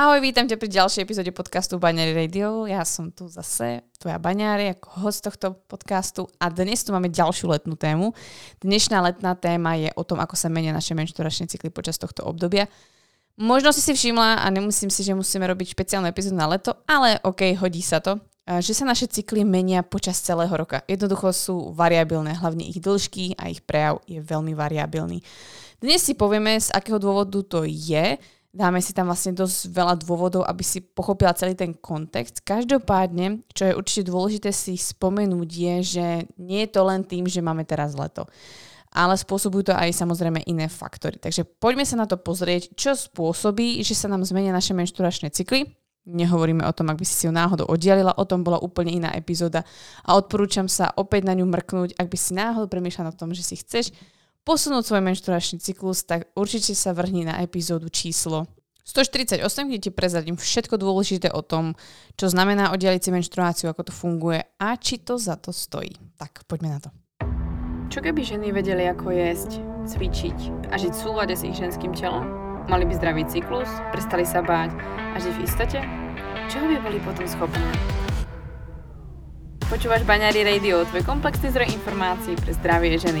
Ahoj, vítam ťa pri ďalšej epizóde podcastu Bagniari Radio. Ja som tu zase, tvoja Bagniari, ako host tohto podcastu a dnes tu máme ďalšiu letnú tému. Dnešná letná téma je o tom, ako sa menia naše menšturačné cykly počas tohto obdobia. Možno si všimla a nemyslím si, že musíme robiť špeciálnu epizódu na leto, ale okej, hodí sa to, že sa naše cykly menia počas celého roka. Jednoducho sú variabilné, hlavne ich dĺžky a ich prejav je veľmi variabilný. Dnes si povieme, z akého dôvodu to je. Dáme si tam vlastne dosť veľa dôvodov, aby si pochopila celý ten kontext. Každopádne, čo je určite dôležité si spomenúť je, že nie je to len tým, že máme teraz leto. Ale spôsobujú to aj samozrejme iné faktory. Takže poďme sa na to pozrieť, čo spôsobí, že sa nám zmenia naše menšturačné cykly. Nehovoríme o tom, ak by si ju náhodou oddialila, o tom bola úplne iná epizóda a odporúčam sa opäť na ňu mrknúť, ak by si náhodou premýšľala o tom, že si chceš posunúť svoj menšturačný cyklus, tak určite sa vrhni na epizódu číslo 148, kde ti prezradím všetko dôležité o tom, čo znamená oddialiť si menštruáciu, ako to funguje a či to za to stojí. Tak, poďme na to. Čo keby ženy vedeli, ako jesť, cvičiť a žiť v súlade s ich ženským telom? Mali by zdravý cyklus, prestali sa báť a žiť v istote? Čoho by boli potom schopné? Počúvaš Bagniari Radio, tvoj komplexný zdroj informácií pre zdravie ženy.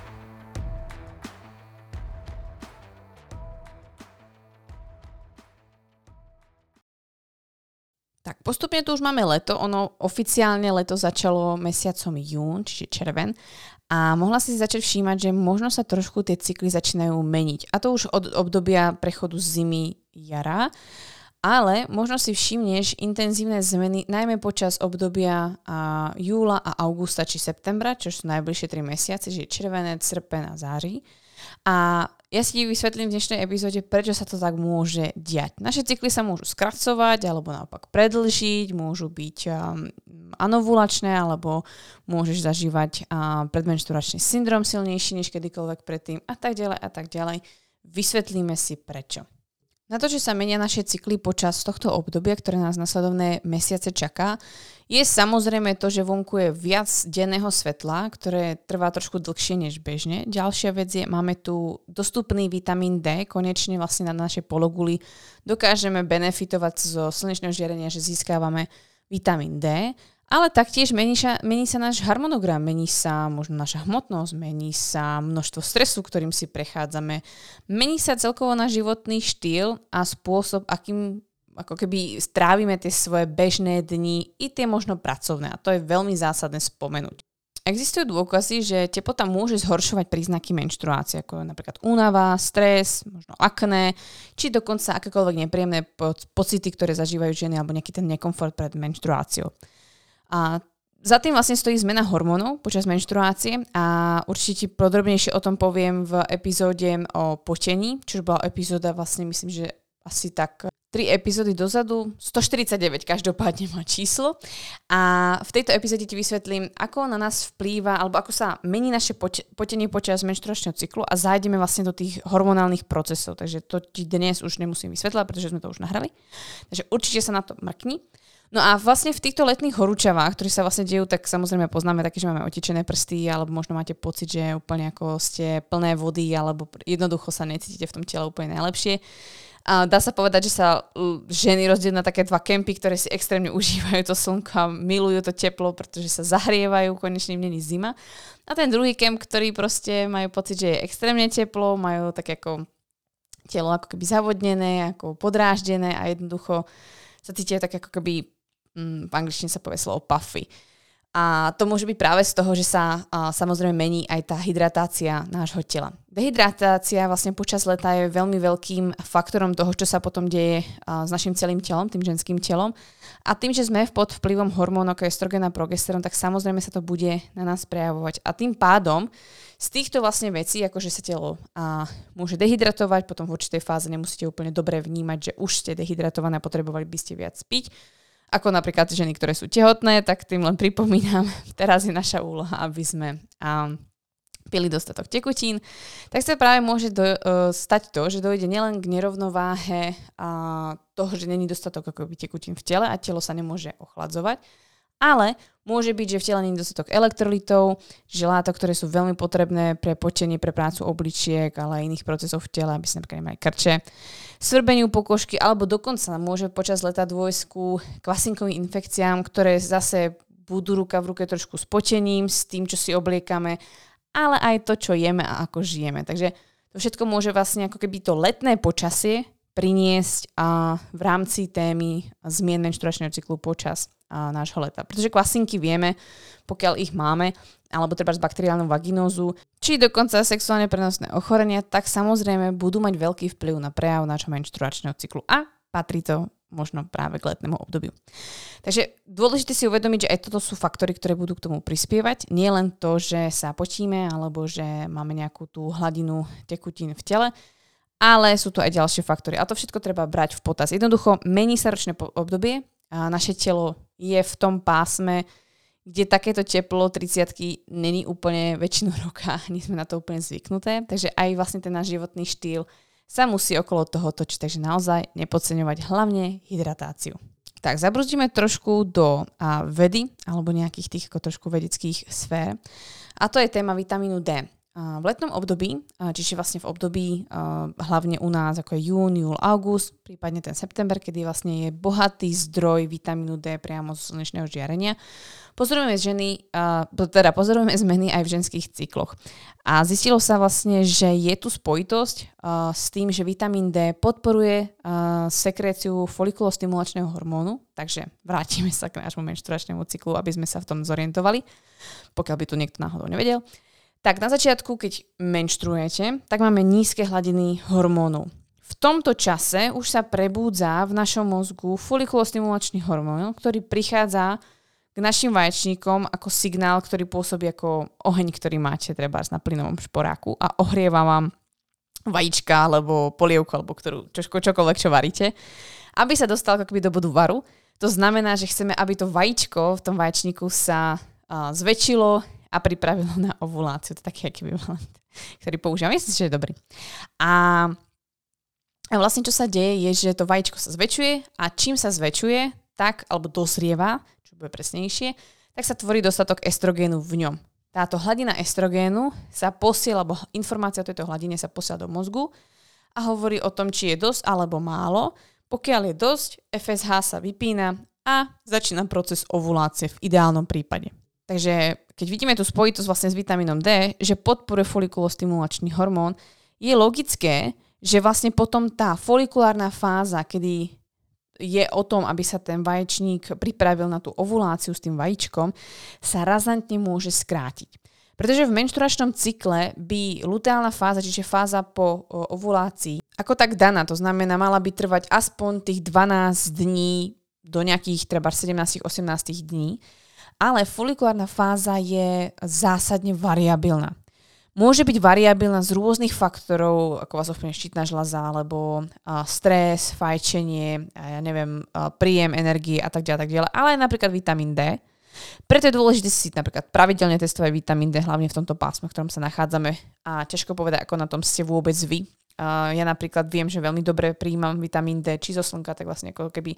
Tak, postupne tu už máme leto, ono oficiálne leto začalo mesiacom jún, čiže červen a mohla si začať všímať, že možno sa trošku tie cykly začínajú meniť a to už od obdobia prechodu zimy jara, ale možno si všimneš intenzívne zmeny najmä počas obdobia júla a augusta či septembra, čo sú najbližšie 3 mesiace, čiže červené, srpen a září. A ja si vysvetlím v dnešnej epizóde, prečo sa to tak môže diať. Naše cykly sa môžu skracovať alebo naopak predlžiť, môžu byť anovulačné alebo môžeš zažívať predmenšturačný syndrom silnejší než kedykoľvek predtým a tak ďalej a tak ďalej. Vysvetlíme si prečo. Na to, že sa menia naše cykly počas tohto obdobia, ktoré nás nasledovné mesiace čaká, je samozrejme to, že vonku je viac denného svetla, ktoré trvá trošku dlhšie než bežne. Ďalšia vec je, máme tu dostupný vitamín D, konečne vlastne na našej pologuli dokážeme benefitovať zo slnečného žiarenia, že získávame vitamín D, ale taktiež mení sa náš harmonogram, mení sa možno naša hmotnosť, mení sa množstvo stresu, ktorým si prechádzame, mení sa celkovo náš životný štýl a spôsob, akým ako keby strávime tie svoje bežné dni i tie možno pracovné a to je veľmi zásadné spomenúť. Existujú dôkazy, že teplota môže zhoršovať príznaky menštruácie, ako napríklad únava, stres, možno akné, či dokonca akékoľvek nepríjemné pocity, ktoré zažívajú ženy alebo nejaký ten nekomfort pred menštruáciou. A za tým vlastne stojí zmena hormónov počas menštruácie a určite podrobnejšie o tom poviem v epizóde o potení, čo bola epizóda vlastne myslím, že asi tak 3 epizódy dozadu, 149 každopádne má číslo a v tejto epizóde ti vysvetlím, ako na nás vplýva alebo ako sa mení naše potenie počas menštruačného cyklu a zájdeme vlastne do tých hormonálnych procesov, takže to ti dnes už nemusím vysvetľať, pretože sme to už nahrali, takže určite sa na to mrkni. No a vlastne v týchto letných horúčavách, ktoré sa vlastne dejú, tak samozrejme poznáme také, že máme otečené prsty, alebo možno máte pocit, že úplne ako ste plné vody, alebo jednoducho sa necítite v tom tele úplne najlepšie. A dá sa povedať, že sa ženy rozdielujú na také dva kempy, ktoré si extrémne užívajú to slnko, milujú to teplo, pretože sa zahrievajú, konečne není zima. A ten druhý kemp, ktorý proste majú pocit, že je extrémne teplo, majú také ako telo ako keby zavodnené, ako podráždené a jednoducho sa cítia tak ako keby v angličtine sa povie slovo puffy. A to môže byť práve z toho, že sa samozrejme mení aj tá hydratácia nášho tela. Dehydratácia vlastne počas leta je veľmi veľkým faktorom toho, čo sa potom deje s našim celým telom, tým ženským telom. A tým, že sme pod vplyvom hormónov ako estrogen a progesterón, tak samozrejme sa to bude na nás prejavovať. A tým pádom z týchto vlastne vecí, akože sa telo môže dehydratovať, potom v určitej fáze nemusíte úplne dobre vnímať, že už ste dehydratované a potrebovali by ste viac piť. Ako napríklad ženy, ktoré sú tehotné, tak tým len pripomínam, teraz je naša úloha, aby sme pili dostatok tekutín, tak sa práve môže stať to, že dojde nielen k nerovnováhe a toho, že není dostatok akoby tekutín v tele a telo sa nemôže ochladzovať, ale môže byť, že v tele není dostatok elektrolitov, že látok, ktoré sú veľmi potrebné pre potenie, pre prácu obličiek, ale aj iných procesov v tele, aby sa napríklad nemali krče, svrbeniu pokožky, alebo dokonca môže počas leta dôjsť ku kvasinkovým infekciám, ktoré zase budú ruka v ruke trošku s potením, s tým, čo si obliekame, ale aj to, čo jeme a ako žijeme. Takže to všetko môže vlastne ako keby to letné počasie priniesť a v rámci témy zmien menštruačného cyklu počas nášho leta. Pretože kvasinky vieme, pokiaľ ich máme, alebo treba z bakteriálnou vaginózu, či dokonca sexuálne prenosné ochorenia, tak samozrejme budú mať veľký vplyv na prejav nášho menštruačného cyklu a patrí to možno práve k letnému obdobiu. Takže dôležité si uvedomiť, že aj toto sú faktory, ktoré budú k tomu prispievať. Nie len to, že sa potíme alebo že máme nejakú tú hladinu tekutín v tele, ale sú to aj ďalšie faktory. A to všetko treba brať v potaz. Jednoducho, mení sa ročné obdobie a naše telo je v tom pásme, kde takéto teplo 30-ky není úplne väčšinu roka. Nie sme na to úplne zvyknuté. Takže aj vlastne ten náš životný štýl sa musí okolo toho točiť, takže naozaj nepodceňovať hlavne hydratáciu. Tak zabruzdíme trošku do vedy, alebo nejakých tých trošku vedeckých sfér. A to je téma vitamínu D. V letnom období, čiže vlastne v období hlavne u nás ako je jún, júl, august, prípadne ten september, kedy vlastne je bohatý zdroj vitamínu D priamo zo slnečného žiarenia, pozorujeme zmeny aj v ženských cykloch. A zistilo sa vlastne, že je tu spojitosť s tým, že vitamín D podporuje sekréciu folikulostimulačného hormónu, takže vrátime sa k nášmu menštruačnému cyklu, aby sme sa v tom zorientovali, pokiaľ by tu niekto náhodou nevedel. Tak na začiatku, keď menštruujete, tak máme nízke hladiny hormónov. V tomto čase už sa prebúdza v našom mozgu folikulostimulačný hormón, ktorý prichádza k našim vaječníkom ako signál, ktorý pôsobí ako oheň, ktorý máte trebárs na plynovom šporáku a ohrieva vám vajíčka alebo polievku, alebo čokoľvek, čo varíte, aby sa dostal akoby do bodu varu. To znamená, že chceme, aby to vajíčko v tom vaječníku sa zväčšilo a pripravilo na ovuláciu. To je taký ekvivalent, ktorý používam. Myslím, že je dobrý. A vlastne, čo sa deje, je, že to vajíčko sa zväčšuje a čím sa zväčšuje, tak, alebo dozrieva, čo bude presnejšie, tak sa tvorí dostatok estrogénu v ňom. Táto hladina estrogénu sa posiela, alebo informácia o tejto hladine sa posiela do mozgu a hovorí o tom, či je dosť alebo málo. Pokiaľ je dosť, FSH sa vypína a začína proces ovulácie v ideálnom prípade. Takže keď vidíme tú spojitosť vlastne s vitamínom D, že podporuje folikulostimulačný hormón, je logické, že vlastne potom tá folikulárna fáza, kedy je o tom, aby sa ten vaječník pripravil na tú ovuláciu s tým vajíčkom, sa razantne môže skrátiť. Pretože v menštruačnom cykle by luteálna fáza, čiže fáza po ovulácii, ako tak daná, to znamená, mala by trvať aspoň tých 12 dní do nejakých treba 17-18 dní, ale folikulárna fáza je zásadne variabilná. Môže byť variabilná z rôznych faktorov, ako vás ovplyvňuje štítna žľaza, alebo stres, fajčenie, príjem energie a tak ďalej, ale aj napríklad vitamín D. Preto je dôležité si napríklad pravidelne testovať vitamín D, hlavne v tomto pásme, v ktorom sa nachádzame, a ťažko povedať, ako na tom ste vôbec vy. Ja napríklad viem, že veľmi dobre prijímam vitamín D či zo slnka, tak vlastne ako keby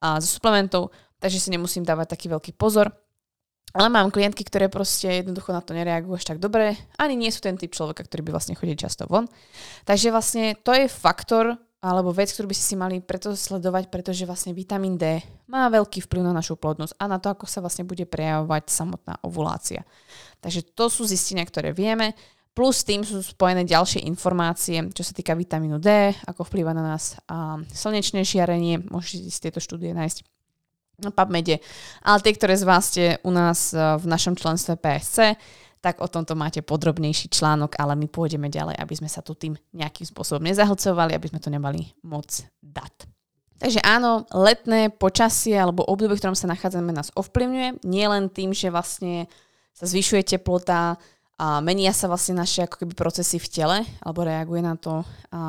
zo suplementov, takže si nemusím dávať taký veľký pozor. Ale mám klientky, ktoré proste jednoducho na to nereagujú až tak dobre, ani nie sú ten typ človeka, ktorý by vlastne chodil často von. Takže vlastne to je faktor alebo vec, ktorú by ste si mali preto sledovať, pretože vlastne vitamín D má veľký vplyv na našu plodnosť a na to, ako sa vlastne bude prejavovať samotná ovulácia. Takže to sú zistenia, ktoré vieme. Plus tým sú spojené ďalšie informácie, čo sa týka vitamínu D, ako vplýva na nás slnečné žiarenie. Môžete si tieto štúdie nájsť na PubMede. Ale tie, ktoré z vás ste u nás v našom členstve PSC, tak o tomto máte podrobnejší článok, ale my pôjdeme ďalej, aby sme sa tu tým nejakým spôsobom nezahlcovali, aby sme to nemali moc dát. Takže áno, letné počasie alebo obdobie, v ktorom sa nachádzame, nás ovplyvňuje. Nie len tým, že vlastne sa zvyšuje teplota, a menia sa vlastne naše ako keby procesy v tele, alebo reaguje na to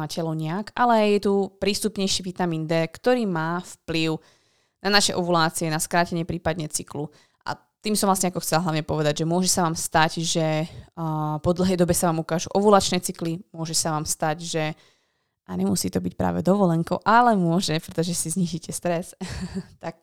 telo nejak, ale je tu prístupnejší vitamín D, ktorý má vplyv na naše ovulácie, na skrátenie prípadne cyklu. A tým som vlastne ako chcela hlavne povedať, že môže sa vám stať, že po dlhej dobe sa vám ukážu ovulačné cykly, môže sa vám stať, že a nemusí to byť práve dovolenkou, ale môže, pretože si znižíte stres. Tak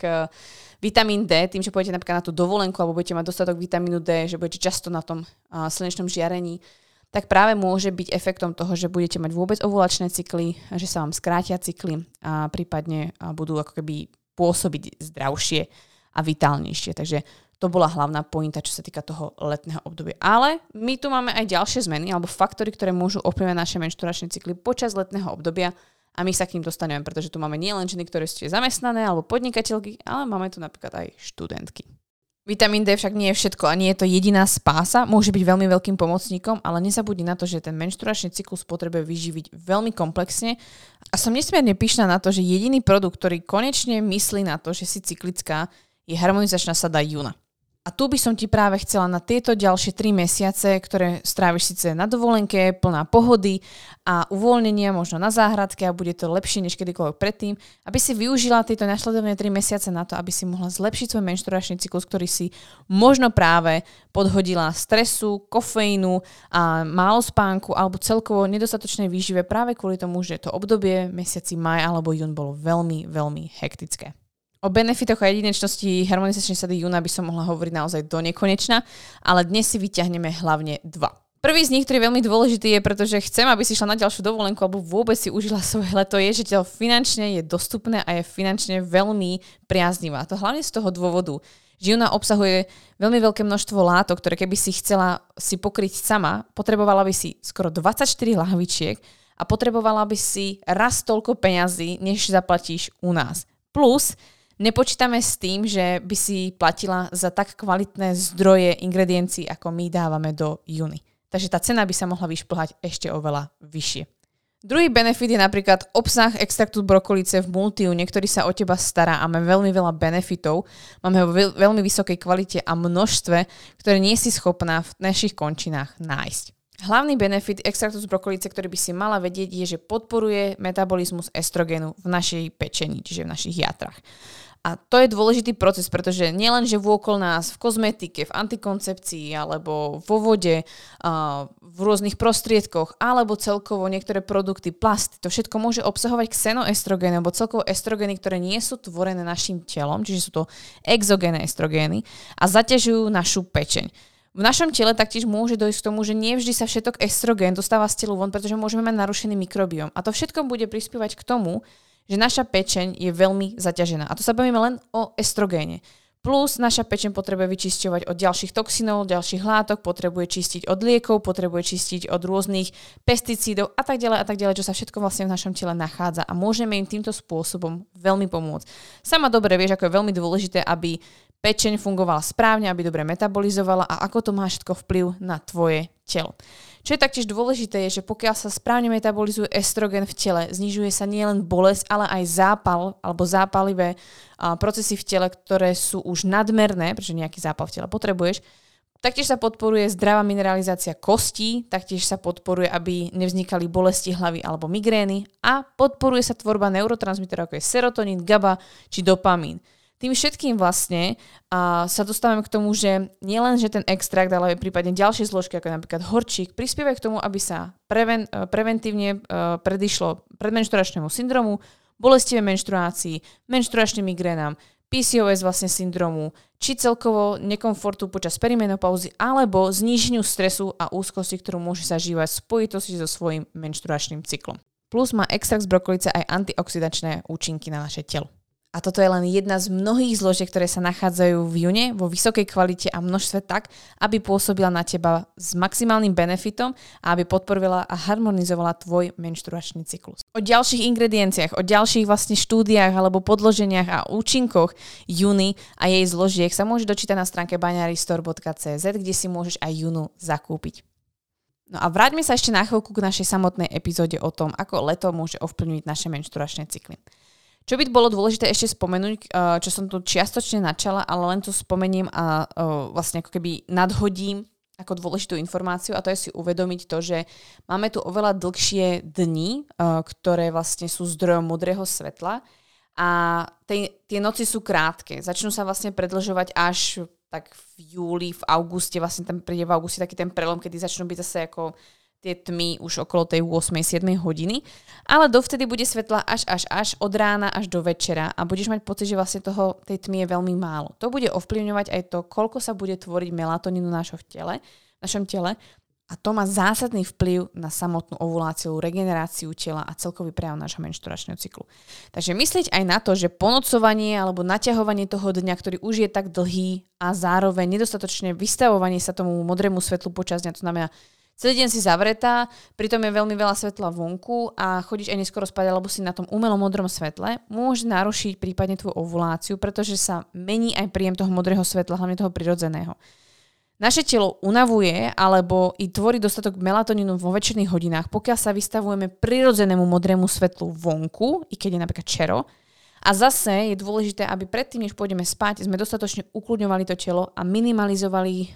vitamín D, tým, že pôjdete napríklad na tú dovolenku alebo budete mať dostatok vitamínu D, že budete často na tom slnečnom žiarení, tak práve môže byť efektom toho, že budete mať vôbec ovulačné cykly, že sa vám skrátia cykly a prípadne budú ako keby pôsobiť zdravšie a vitálnejšie. Takže to bola hlavná pointa, čo sa týka toho letného obdobia. Ale my tu máme aj ďalšie zmeny alebo faktory, ktoré môžu ovplyvňovať naše menšturačné cykly počas letného obdobia a my sa k ním dostaneme, pretože tu máme nielen ženy, ktoré ste zamestnané alebo podnikateľky, ale máme tu napríklad aj študentky. Vitamín D však nie je všetko a nie je to jediná spása, môže byť veľmi veľkým pomocníkom, ale nezabudni na to, že ten menštruačný cyklus potrebuje vyživiť veľmi komplexne a som nesmierne pyšná na to, že jediný produkt, ktorý konečne myslí na to, že si cyklická, je harmonizačná sada Yuna. A tu by som ti práve chcela na tieto ďalšie 3 mesiace, ktoré stráviš síce na dovolenke, plná pohody a uvoľnenia možno na záhradke a bude to lepšie než kedykoľvek predtým, aby si využila tieto nasledovné 3 mesiace na to, aby si mohla zlepšiť svoj menštruačný cyklus, ktorý si možno práve podhodila stresu, kofeínu a málo spánku alebo celkovo nedostatočnej výžive práve kvôli tomu, že to obdobie mesiaci maj alebo jún bolo veľmi, veľmi hektické. O benefitoch a jedinečnosti harmonizačnej sady Yuna by som mohla hovoriť naozaj do nekonečna, ale dnes si vyťahneme hlavne 2. Prvý z nich, ktorý je veľmi dôležitý, je, pretože chcem, aby si šla na ďalšiu dovolenku alebo vôbec si užila svoje leto, je, že to finančne je dostupné a je finančne veľmi priaznivá. To hlavne z toho dôvodu, že Yuna obsahuje veľmi veľké množstvo látok, ktoré keby si chcela si pokryť sama, potrebovala by si skoro 24 lahvičiek a potrebovala by si raz toľko peňazí, než zaplatíš u nás. Plus nepočítame s tým, že by si platila za tak kvalitné zdroje ingrediencií, ako my dávame do Yuny. Takže tá cena by sa mohla vyšplhať ešte oveľa vyššie. Druhý benefit je napríklad obsah extraktu brokolice v multiune, ktorý sa o teba stará a má veľmi veľa benefitov. Máme ho v veľmi vysokej kvalite a množstve, ktoré nie si schopná v našich končinách nájsť. Hlavný benefit extraktu z brokolice, ktorý by si mala vedieť, je, že podporuje metabolizmus estrogenu v našej pečení, čiže v našich jatrách. A to je dôležitý proces, pretože nielen, že vôkol nás v kozmetike, v antikoncepcii alebo vo vode, v rôznych prostriedkoch alebo celkovo niektoré produkty, plasty, to všetko môže obsahovať ksenoestrogény alebo celkovo estrogény, ktoré nie sú tvorené našim telom, čiže sú to exogénne estrogény a zaťažujú našu pečeň. V našom tele taktiež môže dojsť k tomu, že nie vždy sa všetok estrogen dostáva z telu von, pretože môžeme mať narušený mikrobióm. A to všetko bude prispievať k tomu, že naša pečeň je veľmi zaťažená. A to sa bavíme len o estrogéne. Plus naša pečeň potrebuje vyčisťovať od ďalších toxinov, ďalších látok, potrebuje čistiť od liekov, potrebuje čistiť od rôznych pesticídov a tak ďalej, čo sa všetko vlastne v našom tele nachádza. A môžeme im týmto spôsobom veľmi pomôcť. Sama dobre vieš, ako je veľmi dôležité, aby pečeň fungovala správne, aby dobre metabolizovala a ako to má všetko vplyv na tvoje telo. Čo je taktiež dôležité je, že pokiaľ sa správne metabolizuje estrogen v tele, znižuje sa nielen bolesť, ale aj zápal alebo zápalivé procesy v tele, ktoré sú už nadmerné, pretože nejaký zápal v tele potrebuješ. Taktiež sa podporuje zdravá mineralizácia kostí, taktiež sa podporuje, aby nevznikali bolesti hlavy alebo migrény a podporuje sa tvorba neurotransmiterov, ako je serotonín, GABA či dopamín. Tým všetkým vlastne sa dostávame k tomu, že nielen, že ten extrakt, ale aj prípadne ďalšie zložky, ako napríklad horčík, prispieva k tomu, aby sa preventívne predišlo predmenšturačnému syndromu, bolestivé menštruácii, menštruačným migrénám, PCOS vlastne syndromu, či celkovo nekomfortu počas perimenopauzy, alebo zníženiu stresu a úzkosti, ktorú môže zažívať v spojitosti so svojím menštruačným cyklom. Plus má extrakt z brokolice aj antioxidačné účinky na naše telo. A toto je len jedna z mnohých zložiek, ktoré sa nachádzajú v Yune vo vysokej kvalite a množstve tak, aby pôsobila na teba s maximálnym benefitom a aby podporila a harmonizovala tvoj menštruačný cyklus. O ďalších ingredienciách, o ďalších vlastne štúdiách alebo podloženiach a účinkoch Yuny a jej zložiek sa môže dočítať na stránke baniaristore.cz, kde si môžeš aj Yunu zakúpiť. No a vráťme sa ešte na chvíľku k našej samotnej epizóde o tom, ako leto môže ovplyvniť naše menštruačné cykly. Čo by bolo dôležité ešte spomenúť, čo som tu čiastočne načala, ale len to spomeniem a vlastne ako keby nadhodím ako dôležitú informáciu a to je si uvedomiť to, že máme tu oveľa dlhšie dni, ktoré vlastne sú zdrojom modrého svetla a tie noci sú krátke. Začnú sa vlastne predĺžovať až tak v júli, v auguste, vlastne tam príde v auguste taký ten prelom, kedy začnú byť zase ako tie tmy už okolo tej 8-7 hodiny, ale dovtedy bude svetla až od rána až do večera a budeš mať pocit, že vlastne toho, tej tmy je veľmi málo. To bude ovplyvňovať aj to, koľko sa bude tvoriť melatonínu v našom tele a to má zásadný vplyv na samotnú ovuláciu, regeneráciu tela a celkový prejav nášho menšturačného cyklu. Takže myslieť aj na to, že ponocovanie alebo naťahovanie toho dňa, ktorý už je tak dlhý a zároveň nedostatočne vystavovanie sa tomu modrému svetlu počas dňa, to znamená celý deň si zavretá, pritom je veľmi veľa svetla vonku a chodíš aj neskoro spať, alebo si na tom umelom modrom svetle, môže narušiť prípadne tvoju ovuláciu, pretože sa mení aj príjem toho modrého svetla, hlavne toho prirodzeného. Naše telo unavuje alebo i tvorí dostatok melatonínu vo večerných hodinách, pokiaľ sa vystavujeme prirodzenému modrému svetlu vonku, i keď je napríklad čero. A zase je dôležité, aby predtým, než pôjdeme spať, sme dostatočne ukľudňovali to telo a minimalizovali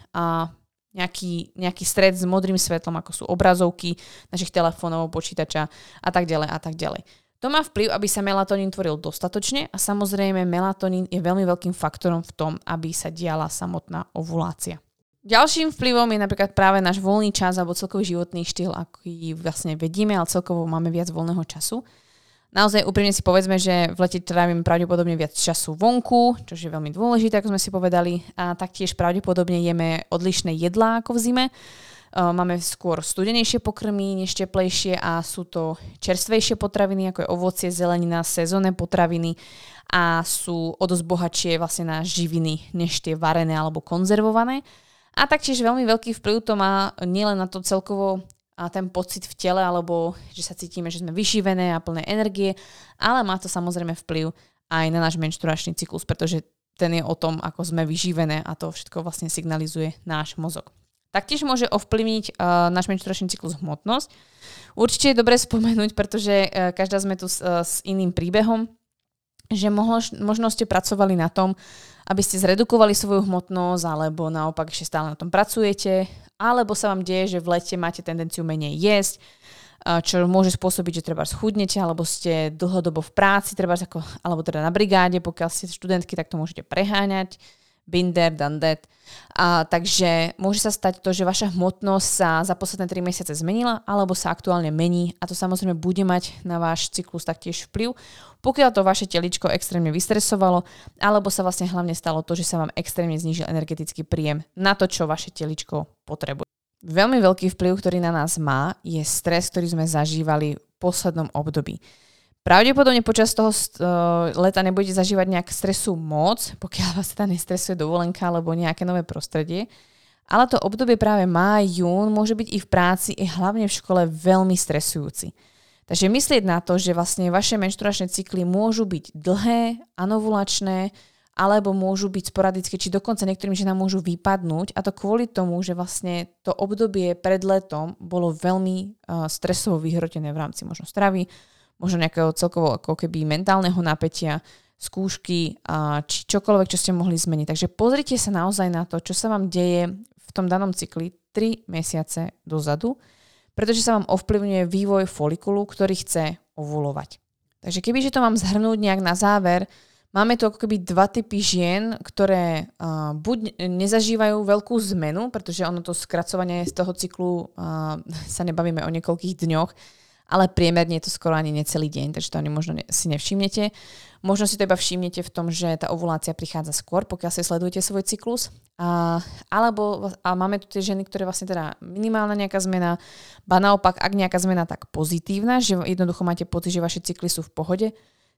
nejaký stred s modrým svetlom, ako sú obrazovky našich telefónov, počítača a tak ďalej a tak ďalej. To má vplyv, aby sa melatonín tvoril dostatočne a samozrejme melatonín je veľmi veľkým faktorom v tom, aby sa diala samotná ovulácia. Ďalším vplyvom je napríklad práve náš voľný čas alebo celkový životný štýl, aký vlastne vedíme, ale celkovo máme viac voľného času. Naozaj úprimne si povedzme, že v lete trávime pravdepodobne viac času vonku, čo je veľmi dôležité, ako sme si povedali. A taktiež pravdepodobne jeme odlišné jedlá ako v zime. Máme skôr studenejšie pokrmy, než teplejšie a sú to čerstvejšie potraviny, ako je ovocie, zelenina, sezónne potraviny a sú o dosť bohatšie vlastne na živiny, než tie varené alebo konzervované. A taktiež veľmi veľký vplyv to má nielen na to celkovo a ten pocit v tele, alebo že sa cítime, že sme vyživené a plné energie, ale má to samozrejme vplyv aj na náš menšturačný cyklus, pretože ten je o tom, ako sme vyživené a to všetko vlastne signalizuje náš mozog. Taktiež môže ovplyvniť náš menšturačný cyklus hmotnosť. Určite je dobré spomenúť, pretože každá sme tu s iným príbehom, že možno ste pracovali na tom, aby ste zredukovali svoju hmotnosť, alebo naopak ešte stále na tom pracujete, alebo sa vám deje, že v lete máte tendenciu menej jesť, čo môže spôsobiť, že treba schudnete, alebo ste dlhodobo v práci, alebo teda na brigáde, pokiaľ ste študentky, tak to môžete preháňať, been there, done that. Takže môže sa stať to, že vaša hmotnosť sa za posledné 3 mesiace zmenila, alebo sa aktuálne mení a to samozrejme bude mať na váš cyklus taktiež vplyv, pokiaľ to vaše teličko extrémne vystresovalo, alebo sa vlastne hlavne stalo to, že sa vám extrémne znížil energetický príjem na to, čo vaše teličko potrebuje. Veľmi veľký vplyv, ktorý na nás má, je stres, ktorý sme zažívali v poslednom období. Pravdepodobne počas toho leta nebudete zažívať nejak stresu moc, pokiaľ vás teda nestresuje dovolenka alebo nejaké nové prostredie. Ale to obdobie práve máj, jún môže byť i v práci, i hlavne v škole veľmi stresujúci. Takže myslieť na to, že vlastne vaše menšturačné cykly môžu byť dlhé, anovulačné, alebo môžu byť sporadické, či dokonca niektorým ženám môžu vypadnúť. A to kvôli tomu, že vlastne to obdobie pred letom bolo veľmi stresovo vyhrotené v rámci možno stravy, možno nejakého celkovo ako keby mentálneho napätia, skúšky či čokoľvek, čo ste mohli zmeniť. Takže pozrite sa naozaj na to, čo sa vám deje v tom danom cykli 3 mesiace dozadu, pretože sa vám ovplyvňuje vývoj folikulu, ktorý chce ovulovať. Takže kebyže to mám zhrnúť nejak na záver, máme tu ako keby dva typy žien, ktoré buď nezažívajú veľkú zmenu, pretože ono to skracovanie z toho cyklu sa nebavíme o niekoľkých dňoch, ale priemerne je to skoro ani necelý deň, takže to ani možno si nevšimnete. Možno si to iba všimnete v tom, že tá ovulácia prichádza skôr, pokiaľ si sledujete svoj cyklus. A máme tu tie ženy, ktoré vlastne teda minimálna nejaká zmena, ba naopak, ak nejaká zmena, tak pozitívna, že jednoducho máte pocit, že vaše cykly sú v pohode.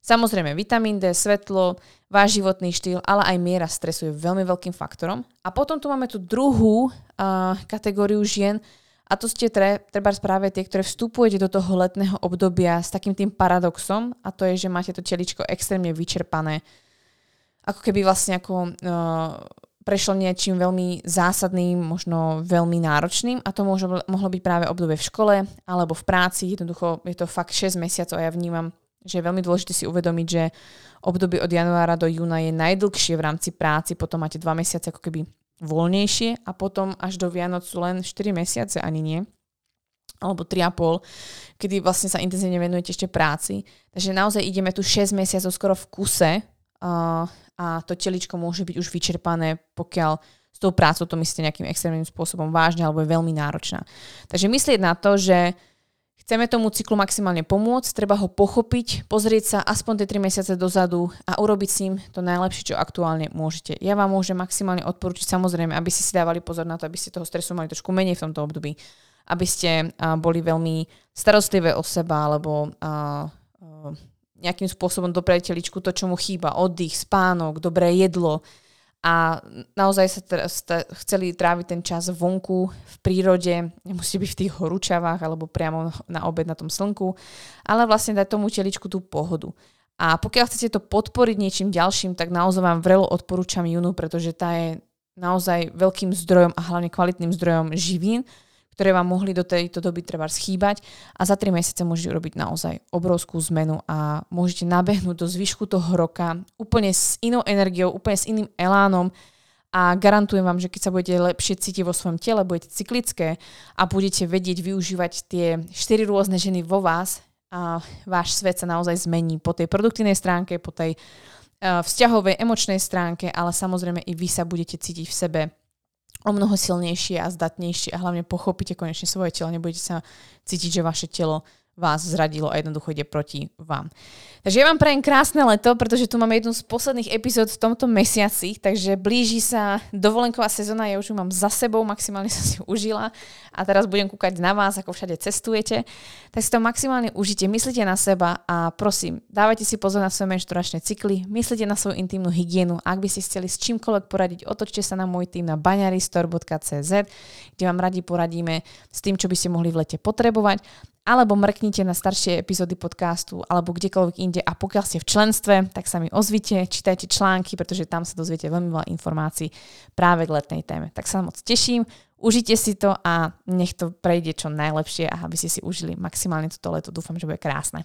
Samozrejme, vitamín D, svetlo, váš životný štýl, ale aj miera stresu je veľmi veľkým faktorom. A potom tu máme tú druhú kategóriu žien, a to ste treba práve tie, ktoré vstupujete do toho letného obdobia s takým tým paradoxom a to je, že máte to teličko extrémne vyčerpané. Ako keby vlastne prešlo niečím veľmi zásadným, možno veľmi náročným a to mohlo byť práve obdobie v škole alebo v práci. Jednoducho je to fakt 6 mesiacov a ja vnímam, že je veľmi dôležité si uvedomiť, že obdobie od januára do júna je najdlhšie v rámci práci, potom máte 2 mesiace ako keby voľnejšie a potom až do Vianoc sú len 4 mesiace, ani nie, alebo 3,5, kedy vlastne sa intenzívne venujete ešte práci. Takže naozaj ideme tu 6 mesiacov skoro v kuse a to teličko môže byť už vyčerpané, pokiaľ s tou prácou to myslíte nejakým extrémnym spôsobom vážne alebo je veľmi náročná. Takže myslieť na to, že chceme tomu cyklu maximálne pomôcť, treba ho pochopiť, pozrieť sa aspoň tie 3 mesiace dozadu a urobiť s ním to najlepšie, čo aktuálne môžete. Ja vám môžem maximálne odporúčiť, samozrejme, aby ste si dávali pozor na to, aby ste toho stresu mali trošku menej v tomto období, aby ste boli veľmi starostlivé o seba alebo nejakým spôsobom dopriali teličku to, čo mu chýba. Oddych, spánok, dobré jedlo. A naozaj sa chceli tráviť ten čas vonku, v prírode, nemusíte byť v tých horúčavách alebo priamo na obed na tom slnku, ale vlastne dať tomu teličku tú pohodu. A pokiaľ chcete to podporiť niečím ďalším, tak naozaj vám vrelo odporúčam Yunu, pretože tá je naozaj veľkým zdrojom a hlavne kvalitným zdrojom živín, ktoré vám mohli do tejto doby treba schýbať a za 3 mesiace môžete urobiť naozaj obrovskú zmenu a môžete nabehnúť do zvyšku toho roka úplne s inou energiou, úplne s iným elánom a garantujem vám, že keď sa budete lepšie cítiť vo svojom tele, budete cyklické a budete vedieť využívať tie 4 rôzne ženy vo vás a váš svet sa naozaj zmení po tej produktívnej stránke, po tej vzťahovej, emočnej stránke, ale samozrejme i vy sa budete cítiť v sebe o mnoho silnejšie a zdatnejšie a hlavne pochopíte konečne svoje telo, nebudete sa cítiť, že vaše telo vás zradilo a jednoducho ide proti vám. Takže ja vám prajem krásne leto, pretože tu máme jednu z posledných epizód v tomto mesiaci, takže blíži sa dovolenková sezóna, ja už ju mám za sebou, maximálne som si ju užila a teraz budem kúkať na vás, ako všade cestujete, tak si to maximálne užite, myslite na seba a prosím, dávajte si pozor na svoje menšturačné cykly, myslite na svoju intimnú hygienu, ak by ste chceli s čímkoľvek poradiť, otočte sa na môj tým na baniaristore.cz, kde vám radi poradíme s tým, čo by ste mohli v lete potrebovať, alebo mrknite na staršie epizódy podcastu alebo kdekoľvek inde a pokiaľ ste v členstve, tak sa mi ozvite, čítajte články, pretože tam sa dozviete veľmi veľa informácií práve k letnej téme. Tak sa moc teším, užite si to a nech to prejde čo najlepšie a aby ste si užili maximálne toto leto. Dúfam, že bude krásne.